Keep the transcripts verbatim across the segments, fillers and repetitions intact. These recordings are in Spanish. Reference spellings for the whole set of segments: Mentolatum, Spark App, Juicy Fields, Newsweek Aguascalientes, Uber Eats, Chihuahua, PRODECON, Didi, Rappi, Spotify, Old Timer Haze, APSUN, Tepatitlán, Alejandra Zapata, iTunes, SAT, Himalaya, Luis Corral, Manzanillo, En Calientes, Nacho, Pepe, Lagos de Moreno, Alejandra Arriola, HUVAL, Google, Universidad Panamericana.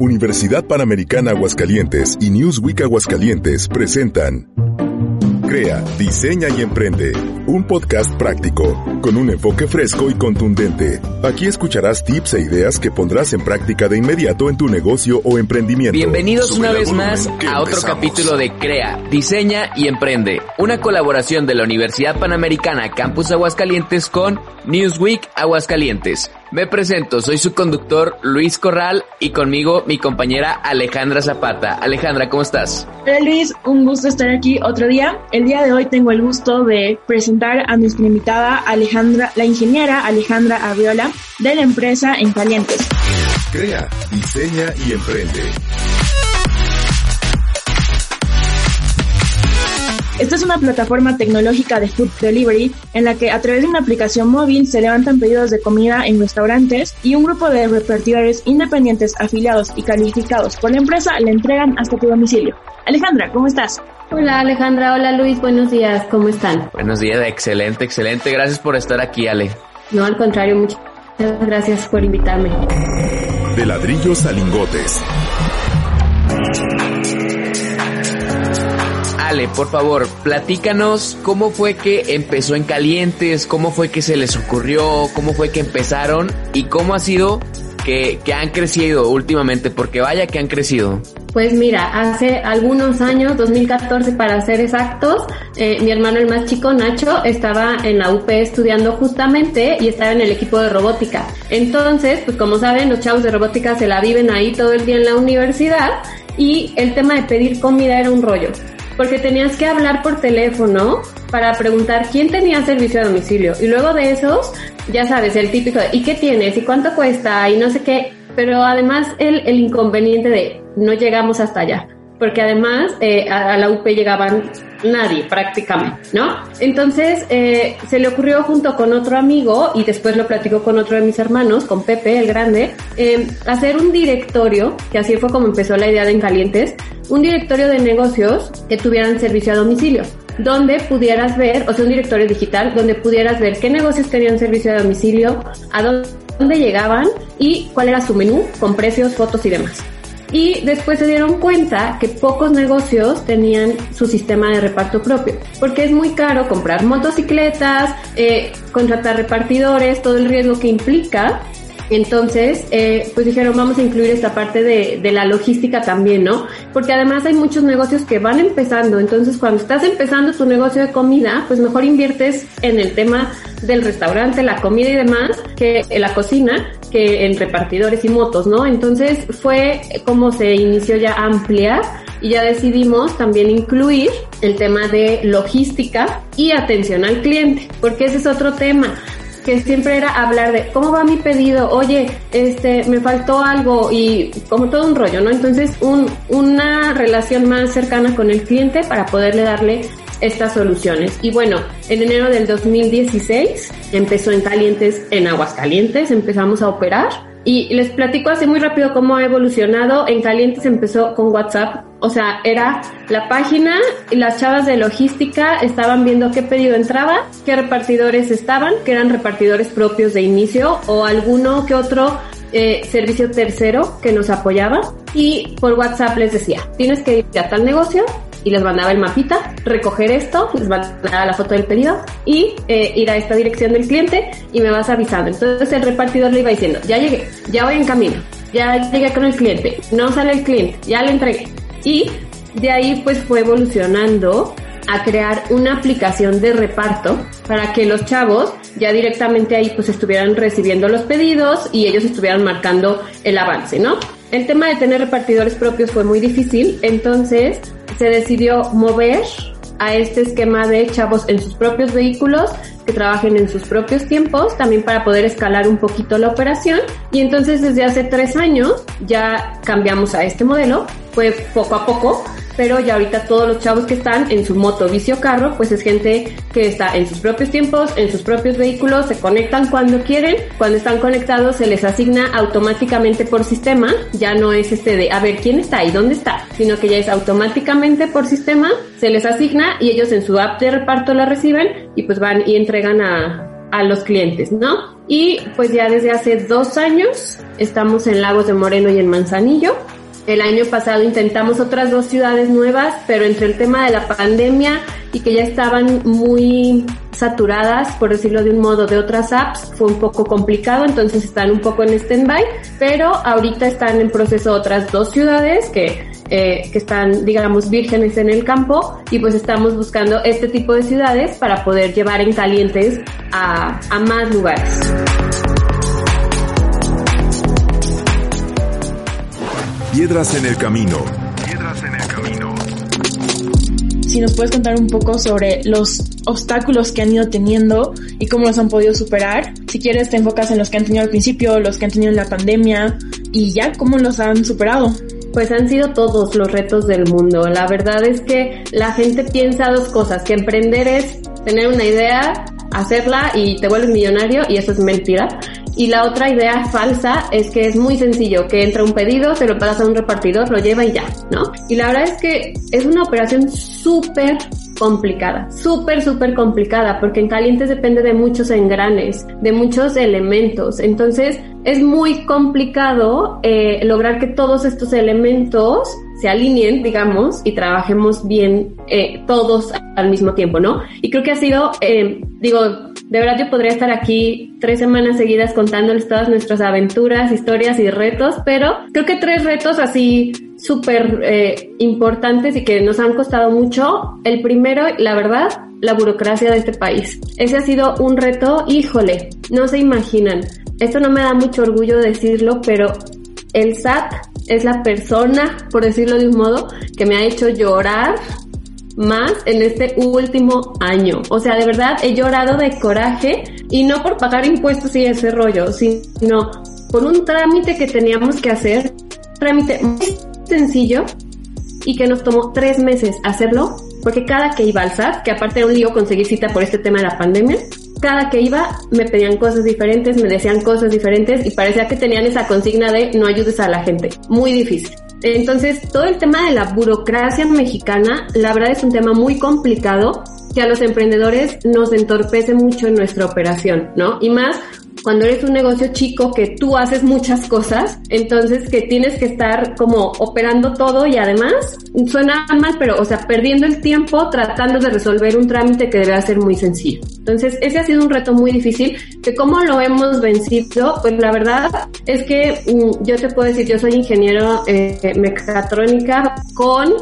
Universidad Panamericana Aguascalientes y Newsweek Aguascalientes presentan Crea, Diseña y Emprende, un podcast práctico, con un enfoque fresco y contundente. Aquí escucharás tips e ideas que pondrás en práctica de inmediato en tu negocio o emprendimiento. Bienvenidos una vez más a otro capítulo de Crea, Diseña y Emprende, una colaboración de la Universidad Panamericana Campus Aguascalientes con Newsweek Aguascalientes. Me presento, soy su conductor Luis Corral y conmigo mi compañera Alejandra Zapata. Alejandra, ¿cómo estás? Hola Luis, un gusto estar aquí otro día. El día de hoy tengo el gusto de presentar a nuestra invitada Alejandra, la ingeniera Alejandra Arriola de la empresa En Calientes. Crea, diseña y emprende. Esta es una plataforma tecnológica de food delivery en la que a través de una aplicación móvil se levantan pedidos de comida en restaurantes y un grupo de repartidores independientes afiliados y calificados por la empresa le entregan hasta tu domicilio. Alejandra, ¿cómo estás? Hola Alejandra, hola Luis, buenos días, ¿cómo están? Buenos días, excelente, excelente, gracias por estar aquí, Ale. No, al contrario, muchas gracias por invitarme. De ladrillos a lingotes. Ale, por favor, platícanos cómo fue que empezó En Calientes, cómo fue que se les ocurrió, cómo fue que empezaron y cómo ha sido que, que han crecido últimamente, porque vaya que han crecido. Pues mira, hace algunos años, dos mil catorce para ser exactos, eh, mi hermano el más chico, Nacho, estaba en la U P estudiando justamente y estaba en el equipo de robótica. Entonces, pues como saben, los chavos de robótica se la viven ahí todo el día en la universidad y el tema de pedir comida era un rollo. Porque tenías que hablar por teléfono para preguntar quién tenía servicio a domicilio. Y luego de esos, ya sabes, el típico de, ¿y qué tienes? ¿Y cuánto cuesta? Y no sé qué. Pero además el, el inconveniente de no llegamos hasta allá. Porque además eh, a, a la U P llegaban nadie prácticamente, ¿no? Entonces eh, se le ocurrió junto con otro amigo, y después lo platicó con otro de mis hermanos, con Pepe, el grande, eh, hacer un directorio, que así fue como empezó la idea de En Calientes, un directorio de negocios que tuvieran servicio a domicilio, donde pudieras ver, o sea, un directorio digital, donde pudieras ver qué negocios tenían servicio a domicilio, a dónde llegaban y cuál era su menú, con precios, fotos y demás. Y después se dieron cuenta que pocos negocios tenían su sistema de reparto propio, porque es muy caro comprar motocicletas, eh, contratar repartidores, todo el riesgo que implica. Entonces, eh, pues dijeron, vamos a incluir esta parte de, de la logística también, ¿no? Porque además hay muchos negocios que van empezando. Entonces, cuando estás empezando tu negocio de comida, pues mejor inviertes en el tema del restaurante, la comida y demás, que en la cocina, que en repartidores y motos, ¿no? Entonces, fue como se inició ya ampliar y ya decidimos también incluir el tema de logística y atención al cliente, porque ese es otro tema. Que siempre era hablar de cómo va mi pedido, oye, este, me faltó algo y como todo un rollo, ¿no? Entonces, un, una relación más cercana con el cliente para poderle darle estas soluciones. Y bueno, en enero del dos mil dieciséis empezó En Calientes, en Aguascalientes, empezamos a operar y les platico así muy rápido cómo ha evolucionado. En Calientes empezó con WhatsApp, o sea, era la página y las chavas de logística estaban viendo qué pedido entraba, qué repartidores estaban, que eran repartidores propios de inicio o alguno que otro Eh, servicio tercero que nos apoyaba y por WhatsApp les decía, tienes que ir a tal negocio y les mandaba el mapita, recoger esto, les mandaba la foto del pedido y eh, ir a esta dirección del cliente y me vas avisando. Entonces el repartidor le iba diciendo, ya llegué, ya voy en camino, ya llegué con el cliente, no sale el cliente, ya le entregué. Y de ahí pues fue evolucionando a crear una aplicación de reparto para que los chavos ya directamente ahí pues estuvieran recibiendo los pedidos y ellos estuvieran marcando el avance, ¿no? El tema de tener repartidores propios fue muy difícil, entonces se decidió mover a este esquema de chavos en sus propios vehículos, que trabajen en sus propios tiempos, también para poder escalar un poquito la operación. Y entonces desde hace tres años ya cambiamos a este modelo, fue poco a poco, pero ya ahorita todos los chavos que están en su moto, vicio, carro, pues es gente que está en sus propios tiempos, en sus propios vehículos, se conectan cuando quieren, cuando están conectados se les asigna automáticamente por sistema, ya no es este de a ver quién está y dónde está, sino que ya es automáticamente por sistema, se les asigna y ellos en su app de reparto la reciben y pues van y entregan a, a los clientes, ¿no? Y pues ya desde hace dos años estamos en Lagos de Moreno y en Manzanillo. El año pasado intentamos otras dos ciudades nuevas, pero entre el tema de la pandemia y que ya estaban muy saturadas, por decirlo de un modo, de otras apps, fue un poco complicado, entonces están un poco en stand-by, pero ahorita están en proceso otras dos ciudades que, eh, que están, digamos, vírgenes en el campo, y pues estamos buscando este tipo de ciudades para poder llevar En Calientes a, a más lugares. Piedras en el camino. Piedras en el camino. Si nos puedes contar un poco sobre los obstáculos que han ido teniendo y cómo los han podido superar. Si quieres, te enfocas en los que han tenido al principio, los que han tenido en la pandemia y ya cómo los han superado. Pues han sido todos los retos del mundo. La verdad es que la gente piensa dos cosas, que emprender es tener una idea, hacerla y te vuelves millonario, y eso es mentira. Y la otra idea falsa es que es muy sencillo, que entra un pedido, te lo pagas a un repartidor, lo lleva y ya, ¿no? Y la verdad es que es una operación súper complicada, súper, súper complicada, porque En Calientes depende de muchos engranes, de muchos elementos. Entonces, es muy complicado eh, lograr que todos estos elementos se alineen, digamos, y trabajemos bien eh, todos al mismo tiempo, ¿no? Y creo que ha sido, eh, digo, de verdad yo podría estar aquí tres semanas seguidas contándoles todas nuestras aventuras, historias y retos, pero creo que tres retos así súper eh, importantes y que nos han costado mucho. El primero, la verdad, la burocracia de este país. Ese ha sido un reto, híjole, no se imaginan. Esto no me da mucho orgullo decirlo, pero el S A T es la persona, por decirlo de un modo, que me ha hecho llorar más en este último año. O sea, de verdad, he llorado de coraje, y no por pagar impuestos y ese rollo, sino por un trámite que teníamos que hacer, un trámite muy sencillo y que nos tomó tres meses hacerlo, porque cada que iba al S A T, que aparte era un lío conseguir cita por este tema de la pandemia, cada que iba me pedían cosas diferentes, me decían cosas diferentes y parecía que tenían esa consigna de no ayudes a la gente. Muy difícil. Entonces, todo el tema de la burocracia mexicana, la verdad es un tema muy complicado que a los emprendedores nos entorpece mucho en nuestra operación, ¿no? Y más cuando eres un negocio chico que tú haces muchas cosas, entonces que tienes que estar como operando todo y además, suena mal, pero o sea, perdiendo el tiempo tratando de resolver un trámite que debe ser muy sencillo. Entonces, ese ha sido un reto muy difícil, que cómo lo hemos vencido, pues la verdad es que yo te puedo decir, yo soy ingeniero eh, mecatrónica con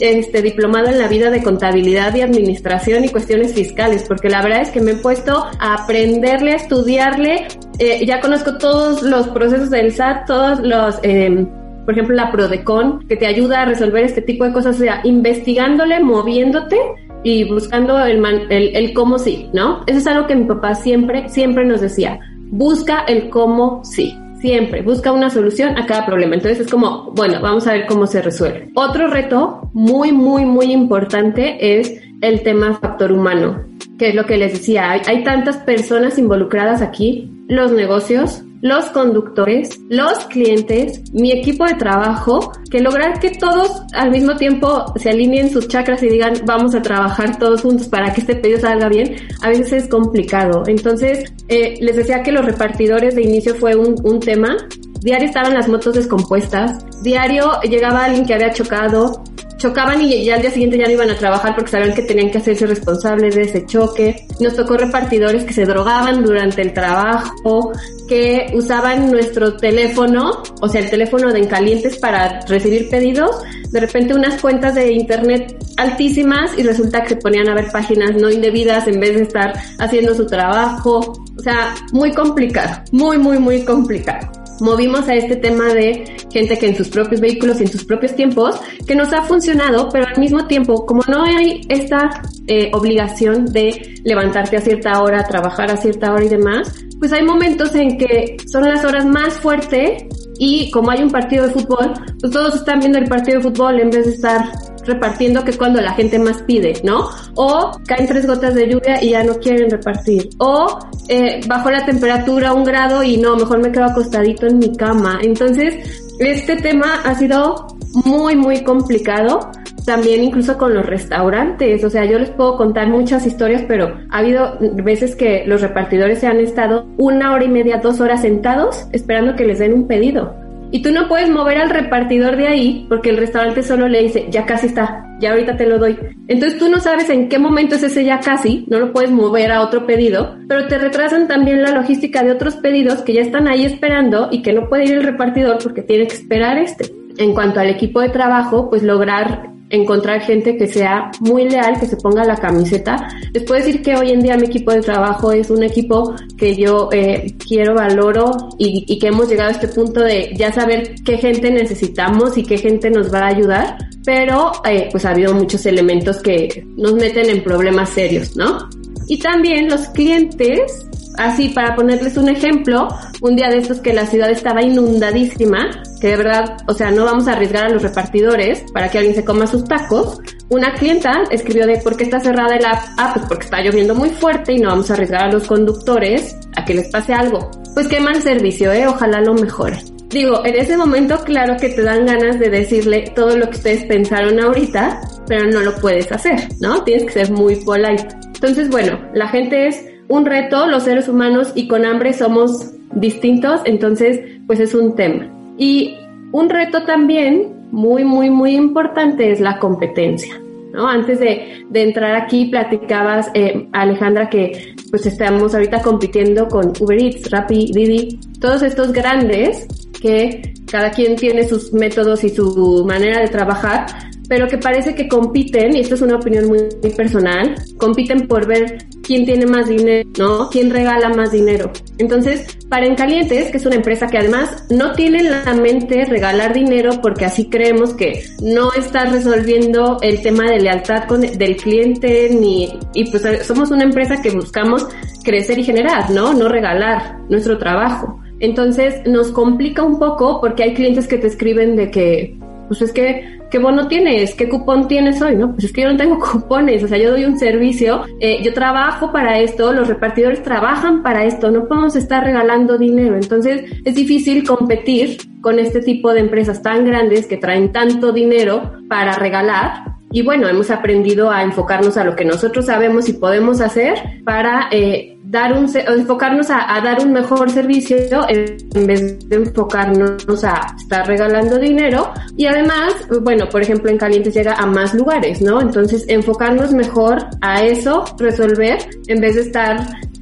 este diplomado en la vida de contabilidad y administración y cuestiones fiscales, porque la verdad es que me he puesto a aprenderle, a estudiarle. Eh, ya conozco todos los procesos del S A T, todos los, eh, por ejemplo, la PRODECON, que te ayuda a resolver este tipo de cosas, o sea, investigándole, moviéndote y buscando el, man, el, el cómo sí, ¿no? Eso es algo que mi papá siempre, siempre nos decía, busca el cómo sí. Siempre busca una solución a cada problema. Entonces es como, bueno, vamos a ver cómo se resuelve. Otro reto muy, muy, muy importante es el tema factor humano, que es lo que les decía. Hay, hay tantas personas involucradas aquí, los negocios, los conductores, los clientes, mi equipo de trabajo, que lograr que todos al mismo tiempo se alineen sus chakras y digan vamos a trabajar todos juntos para que este pedido salga bien, a veces es complicado. Entonces, eh, les decía que los repartidores de inicio fue un, un tema. Diario estaban las motos descompuestas, diario llegaba alguien que había chocado, chocaban y ya al día siguiente ya no iban a trabajar porque sabían que tenían que hacerse responsables de ese choque. Nos tocó repartidores que se drogaban durante el trabajo, que usaban nuestro teléfono, o sea, el teléfono de En Calientes para recibir pedidos, de repente unas cuentas de internet altísimas y resulta que se ponían a ver páginas no indebidas en vez de estar haciendo su trabajo. O sea, muy complicado, muy, muy, muy complicado. Movimos a este tema de gente que en sus propios vehículos y en sus propios tiempos, que nos ha funcionado, pero al mismo tiempo, como no hay esta eh, obligación de levantarte a cierta hora, trabajar a cierta hora y demás, pues hay momentos en que son las horas más fuertes y como hay un partido de fútbol, pues todos están viendo el partido de fútbol en vez de estar repartiendo, que es cuando la gente más pide, ¿no? O caen tres gotas de lluvia y ya no quieren repartir. O eh, bajó la temperatura un grado y no, mejor me quedo acostadito en mi cama. Entonces, este tema ha sido muy, muy complicado. también incluso con los restaurantes. O sea, yo les puedo contar muchas historias, pero ha habido veces que los repartidores se han estado una hora y media, dos horas sentados esperando que les den un pedido. Y tú no puedes mover al repartidor de ahí porque el restaurante solo le dice, ya casi está, ya ahorita te lo doy. Entonces tú no sabes en qué momento es ese ya casi, no lo puedes mover a otro pedido, pero te retrasan también la logística de otros pedidos que ya están ahí esperando y que no puede ir el repartidor porque tiene que esperar este. En cuanto al equipo de trabajo, pues lograr encontrar gente que sea muy leal, que se ponga la camiseta. Les puedo decir que hoy en día mi equipo de trabajo es un equipo que yo eh, quiero, valoro y, y que hemos llegado a este punto de ya saber qué gente necesitamos y qué gente nos va a ayudar, pero eh, pues ha habido muchos elementos que nos meten en problemas serios, ¿no? Y también los clientes. Así, para ponerles un ejemplo, un día de estos que la ciudad estaba inundadísima, que de verdad, o sea, no vamos a arriesgar a los repartidores para que alguien se coma sus tacos, una clienta escribió de ¿por qué está cerrada el app? Ah, pues porque está lloviendo muy fuerte y no vamos a arriesgar a los conductores a que les pase algo. Pues qué mal servicio, eh, ojalá lo mejoren. Digo, en ese momento claro que te dan ganas de decirle todo lo que ustedes pensaron ahorita, pero no lo puedes hacer, ¿no? Tienes que ser muy polite. Entonces, bueno, la gente es un reto, los seres humanos, y con hambre somos distintos, entonces pues es un tema. Y un reto también muy, muy, muy importante es la competencia, ¿no? Antes de, de entrar aquí platicabas, eh, Alejandra, que pues estamos ahorita compitiendo con Uber Eats, Rappi, Didi, todos estos grandes que cada quien tiene sus métodos y su manera de trabajar, pero que parece que compiten, y esto es una opinión muy, muy personal, compiten por ver quién tiene más dinero, ¿no? Quién regala más dinero. Entonces, para En Calientes, que es una empresa que además no tiene en la mente regalar dinero porque así creemos que no está resolviendo el tema de lealtad con, del cliente, ni, y pues somos una empresa que buscamos crecer y generar, ¿no? No regalar nuestro trabajo. Entonces, nos complica un poco porque hay clientes que te escriben de que, pues es que, ¿qué bono tienes? ¿Qué cupón tienes hoy? No, pues es que yo no tengo cupones, o sea, yo doy un servicio, eh, yo trabajo para esto, los repartidores trabajan para esto, no podemos estar regalando dinero. Entonces es difícil competir con este tipo de empresas tan grandes que traen tanto dinero para regalar. Y bueno, hemos aprendido a enfocarnos a lo que nosotros sabemos y podemos hacer para eh, dar un enfocarnos a, a dar un mejor servicio en vez de enfocarnos a estar regalando dinero. Y además, bueno, por ejemplo, En Calientes llega a más lugares, ¿no? Entonces, enfocarnos mejor a eso, resolver, en vez de estar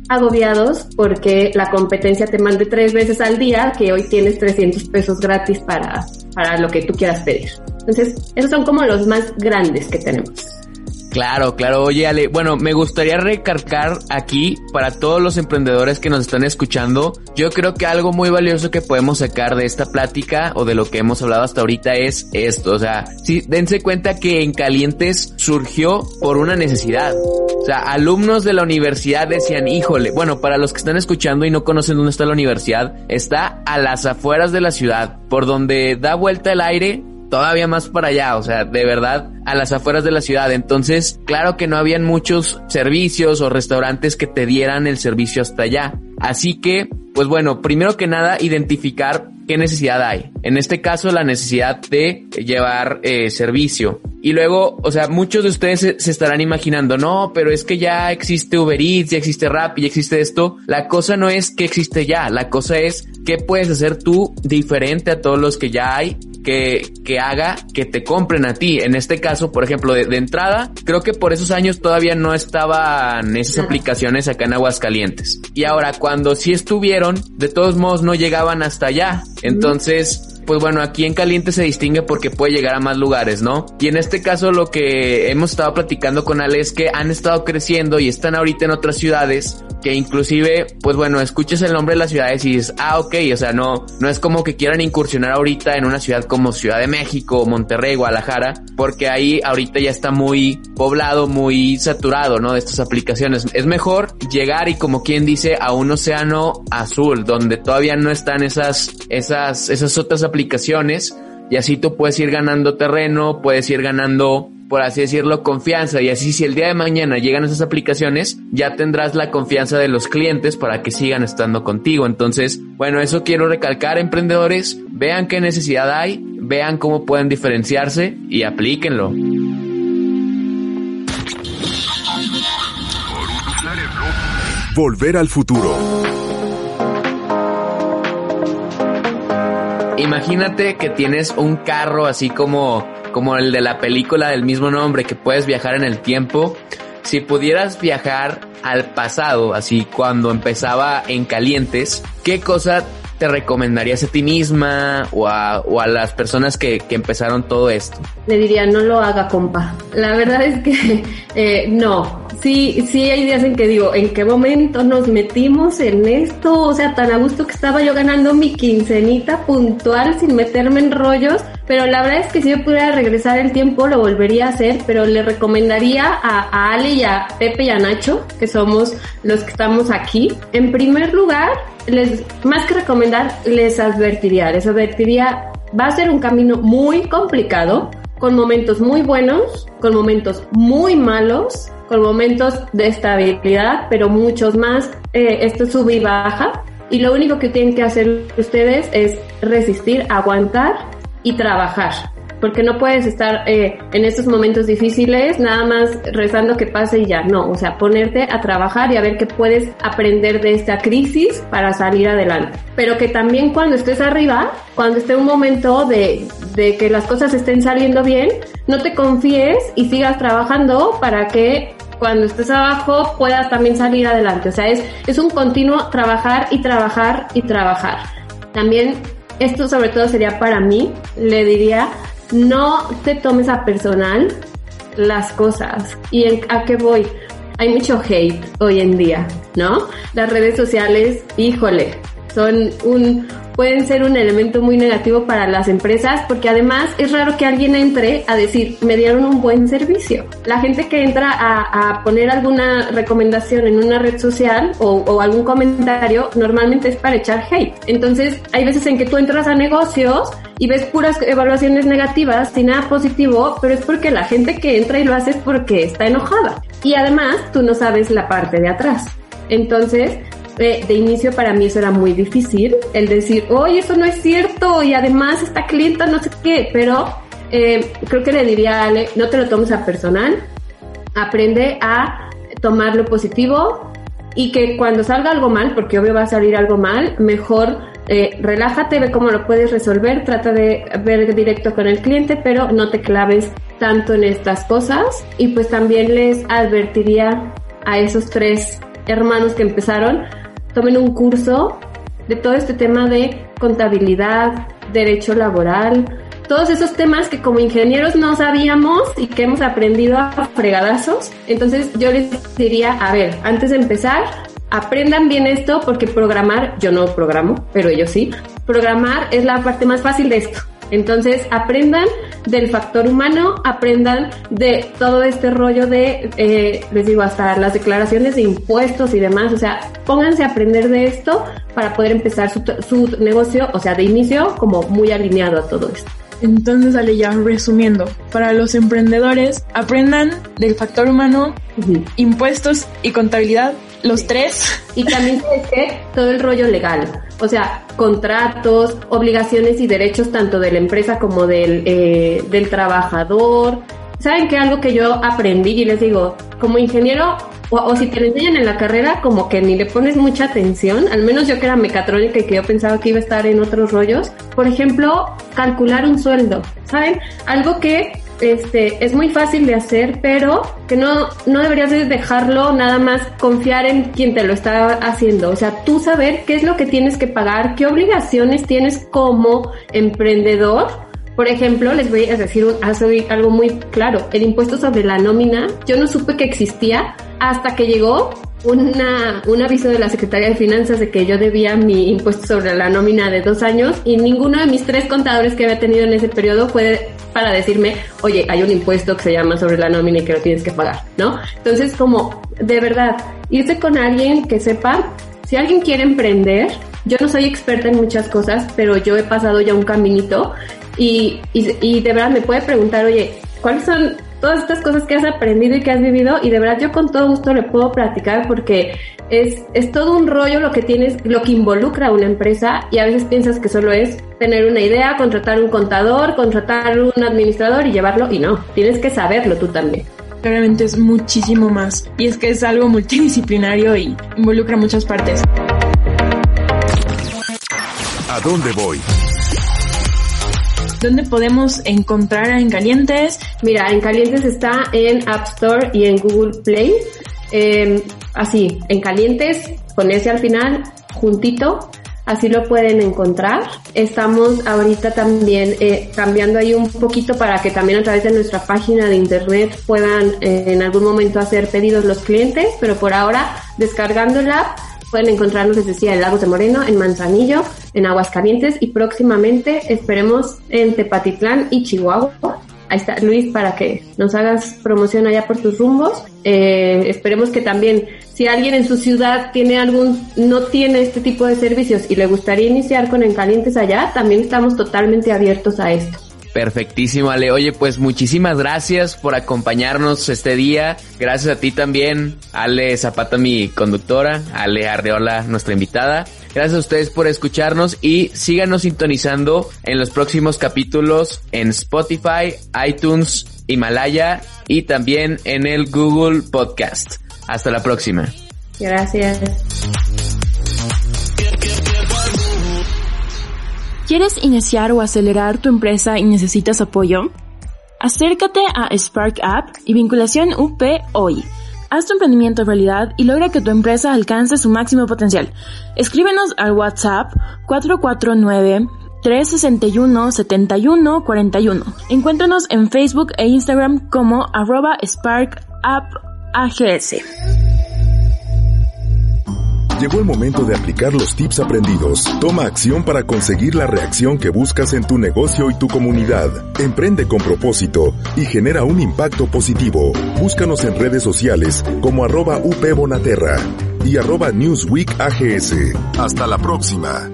agobiados porque la competencia te mande tres veces al día que hoy tienes trescientos pesos gratis para, para lo que tú quieras pedir. Entonces, esos son como los más grandes que tenemos. Claro, claro. Oye, Ale, bueno, me gustaría recargar aquí para todos los emprendedores que nos están escuchando. Yo creo que algo muy valioso que podemos sacar de esta plática o de lo que hemos hablado hasta ahorita es esto. O sea, sí, dense cuenta que En Calientes surgió por una necesidad. O sea, alumnos de la universidad decían, híjole, bueno, para los que están escuchando y no conocen dónde está la universidad, está a las afueras de la ciudad, por donde da vuelta el aire, todavía más para allá, o sea, de verdad, a las afueras de la ciudad. Entonces, claro que no habían muchos servicios o restaurantes que te dieran el servicio hasta allá. Así que, pues bueno, primero que nada, identificar qué necesidad hay. En este caso, la necesidad de llevar eh, servicio. Y luego, o sea, muchos de ustedes se, se estarán imaginando, no, pero es que ya existe Uber Eats, ya existe Rappi, ya existe esto. La cosa no es que existe ya, la cosa es qué puedes hacer tú diferente a todos los que ya hay, que, que haga que te compren a ti. En este caso, por ejemplo, de, de entrada, creo que por esos años todavía no estaban esas aplicaciones acá en Aguascalientes. Y ahora, cuando sí estuvieron, de todos modos no llegaban hasta allá. Entonces, pues bueno, aquí En Calientes se distingue porque puede llegar a más lugares, ¿no? Y en este caso lo que hemos estado platicando con Ale es que han estado creciendo y están ahorita en otras ciudades que inclusive, pues bueno, escuchas el nombre de las ciudades y dices, ah, ok, o sea, no, no es como que quieran incursionar ahorita en una ciudad como Ciudad de México, Monterrey, Guadalajara, porque ahí ahorita ya está muy poblado, muy saturado, ¿no? De estas aplicaciones. Es mejor llegar y, como quien dice, a un océano azul, donde todavía no están esas, esas, esas otras aplicaciones aplicaciones y así tú puedes ir ganando terreno, puedes ir ganando, por así decirlo, confianza, y así si el día de mañana llegan esas aplicaciones ya tendrás la confianza de los clientes para que sigan estando contigo. Entonces, bueno, eso quiero recalcar, emprendedores, vean qué necesidad hay, vean cómo pueden diferenciarse y aplíquenlo. Volver al futuro. Imagínate que tienes un carro así como, como el de la película del mismo nombre, que puedes viajar en el tiempo. Si pudieras viajar al pasado, así cuando empezaba En Calientes, ¿qué cosa te recomendarías a ti misma o a, o a las personas que, que empezaron todo esto? Le diría, no lo haga, compa. La verdad es que eh, no. Sí, sí hay días en que digo, ¿en qué momento nos metimos en esto? O sea, tan a gusto que estaba yo ganando mi quincenita puntual sin meterme en rollos. Pero la verdad es que si yo pudiera regresar el tiempo lo volvería a hacer, pero le recomendaría a, a Ale y a Pepe y a Nacho, que somos los que estamos aquí. En primer lugar, les, más que recomendar, les advertiría, les advertiría, va a ser un camino muy complicado, con momentos muy buenos, con momentos muy malos, con momentos de estabilidad, pero muchos más. Eh, esto sube y baja, y lo único que tienen que hacer ustedes es resistir, aguantar y trabajar, porque no puedes estar eh, en estos momentos difíciles nada más rezando que pase y ya, no, o sea, ponerte a trabajar y a ver qué puedes aprender de esta crisis para salir adelante, pero que también cuando estés arriba, cuando esté un momento de, de que las cosas estén saliendo bien, no te confíes y sigas trabajando para que cuando estés abajo puedas también salir adelante, o sea, es, es un continuo trabajar y trabajar y trabajar. También esto sobre todo sería para mí, le diría, no te tomes a personal las cosas. ¿Y en, a qué voy? Hay mucho hate hoy en día, ¿no? Las redes sociales, híjole, son un, pueden ser un elemento muy negativo para las empresas, porque además es raro que alguien entre a decir, me dieron un buen servicio. La gente que entra a, a poner alguna recomendación en una red social o, o algún comentario, normalmente es para echar hate. Entonces, hay veces en que tú entras a negocios y ves puras evaluaciones negativas sin nada positivo, pero es porque la gente que entra y lo hace es porque está enojada. Y además, tú no sabes la parte de atrás. Entonces, De, de inicio para mí eso era muy difícil, el decir, oye, eso no es cierto y además esta clienta no sé qué, pero eh, creo que le diría a Ale, no te lo tomes a personal, aprende a tomar lo positivo y que cuando salga algo mal, porque obvio va a salir algo mal, mejor eh, relájate, ve cómo lo puedes resolver, trata de ver directo con el cliente, pero no te claves tanto en estas cosas. Y pues también les advertiría a esos tres hermanos que empezaron, tomen un curso de todo este tema de contabilidad, derecho laboral, todos esos temas que como ingenieros no sabíamos y que hemos aprendido a fregadazos. Entonces yo les diría, a ver, antes de empezar, aprendan bien esto, porque programar, yo no programo, pero ellos sí, programar es la parte más fácil de esto. Entonces aprendan del factor humano, aprendan de todo este rollo de, eh, les digo, hasta las declaraciones de impuestos y demás, o sea, pónganse a aprender de esto para poder empezar su, su negocio, o sea, de inicio como muy alineado a todo esto. Entonces, Ale, ya resumiendo, para los emprendedores, aprendan del factor humano, uh-huh, impuestos y contabilidad, los sí. tres. Y también que todo el rollo legal, o sea, contratos, obligaciones y derechos tanto de la empresa como del, eh, del trabajador. ¿Saben qué? Algo que yo aprendí y les digo, como ingeniero, o, o si te lo enseñan en la carrera, como que ni le pones mucha atención, al menos yo que era mecatrónica y que yo pensaba que iba a estar en otros rollos. Por ejemplo, calcular un sueldo, ¿saben? Algo que este, es muy fácil de hacer, pero que no, no deberías dejarlo nada más confiar en quien te lo está haciendo. O sea, tú saber qué es lo que tienes que pagar, qué obligaciones tienes como emprendedor. Por ejemplo, les voy a decir algo muy claro, el impuesto sobre la nómina, yo no supe que existía hasta que llegó una, un aviso de la Secretaría de Finanzas de que yo debía mi impuesto sobre la nómina de dos años y ninguno de mis tres contadores que había tenido en ese periodo fue para decirme, oye, hay un impuesto que se llama sobre la nómina y que lo tienes que pagar, ¿no? Entonces, como, de verdad, irse con alguien que sepa, si alguien quiere emprender, yo no soy experta en muchas cosas, pero yo he pasado ya un caminito. Y, y, y de verdad me puede preguntar, oye, ¿cuáles son todas estas cosas que has aprendido y que has vivido, y de verdad yo con todo gusto le puedo platicar porque es, es todo un rollo lo que tienes, lo que involucra a una empresa, y a veces piensas que solo es tener una idea, contratar un contador, contratar un administrador y llevarlo, y no, tienes que saberlo tú también. Claramente es muchísimo más, y es que es algo multidisciplinario y involucra muchas partes. ¿A dónde voy? ¿Dónde podemos encontrar a En Calientes? Mira, En Calientes está en App Store y en Google Play. Eh, así, En Calientes, con ese al final, juntito, así lo pueden encontrar. Estamos ahorita también eh, cambiando ahí un poquito para que también a través de nuestra página de internet puedan eh, en algún momento hacer pedidos los clientes, pero por ahora descargando la app. Pueden encontrarnos, les decía, en Lagos de Moreno, en Manzanillo, en Aguascalientes y próximamente esperemos en Tepatitlán y Chihuahua. Ahí está Luis para que nos hagas promoción allá por tus rumbos. Eh, esperemos que también si alguien en su ciudad tiene algún, no tiene este tipo de servicios y le gustaría iniciar con En Calientes allá, también estamos totalmente abiertos a esto. Perfectísimo, Ale. Oye, pues muchísimas gracias por acompañarnos este día. Gracias a ti también, Ale Zapata, mi conductora, Ale Arriola, nuestra invitada. Gracias a ustedes por escucharnos y síganos sintonizando en los próximos capítulos en Spotify, iTunes, Himalaya y también en el Google Podcast. Hasta la próxima. Gracias. ¿Quieres iniciar o acelerar tu empresa y necesitas apoyo? Acércate a Spark App y vinculación U P hoy. Haz tu emprendimiento realidad y logra que tu empresa alcance su máximo potencial. Escríbenos al WhatsApp cuatro cuatro nueve, tres seis uno, siete uno cuatro uno. Encuéntranos en Facebook e Instagram como arroba SparkAppAGS. Llegó el momento de aplicar los tips aprendidos. Toma acción para conseguir la reacción que buscas en tu negocio y tu comunidad. Emprende con propósito y genera un impacto positivo. Búscanos en redes sociales como arroba U P Bonaterra y arroba Newsweek A G S. Hasta la próxima.